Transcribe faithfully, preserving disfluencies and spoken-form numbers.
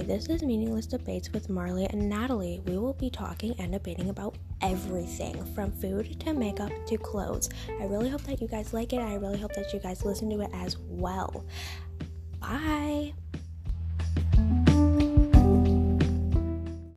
Hey, this is Meaningless Debates with Marley and Natalie. We will be talking and debating about everything from food to makeup to clothes. I really hope that you guys like it. I really hope that you guys listen to it as well. Bye!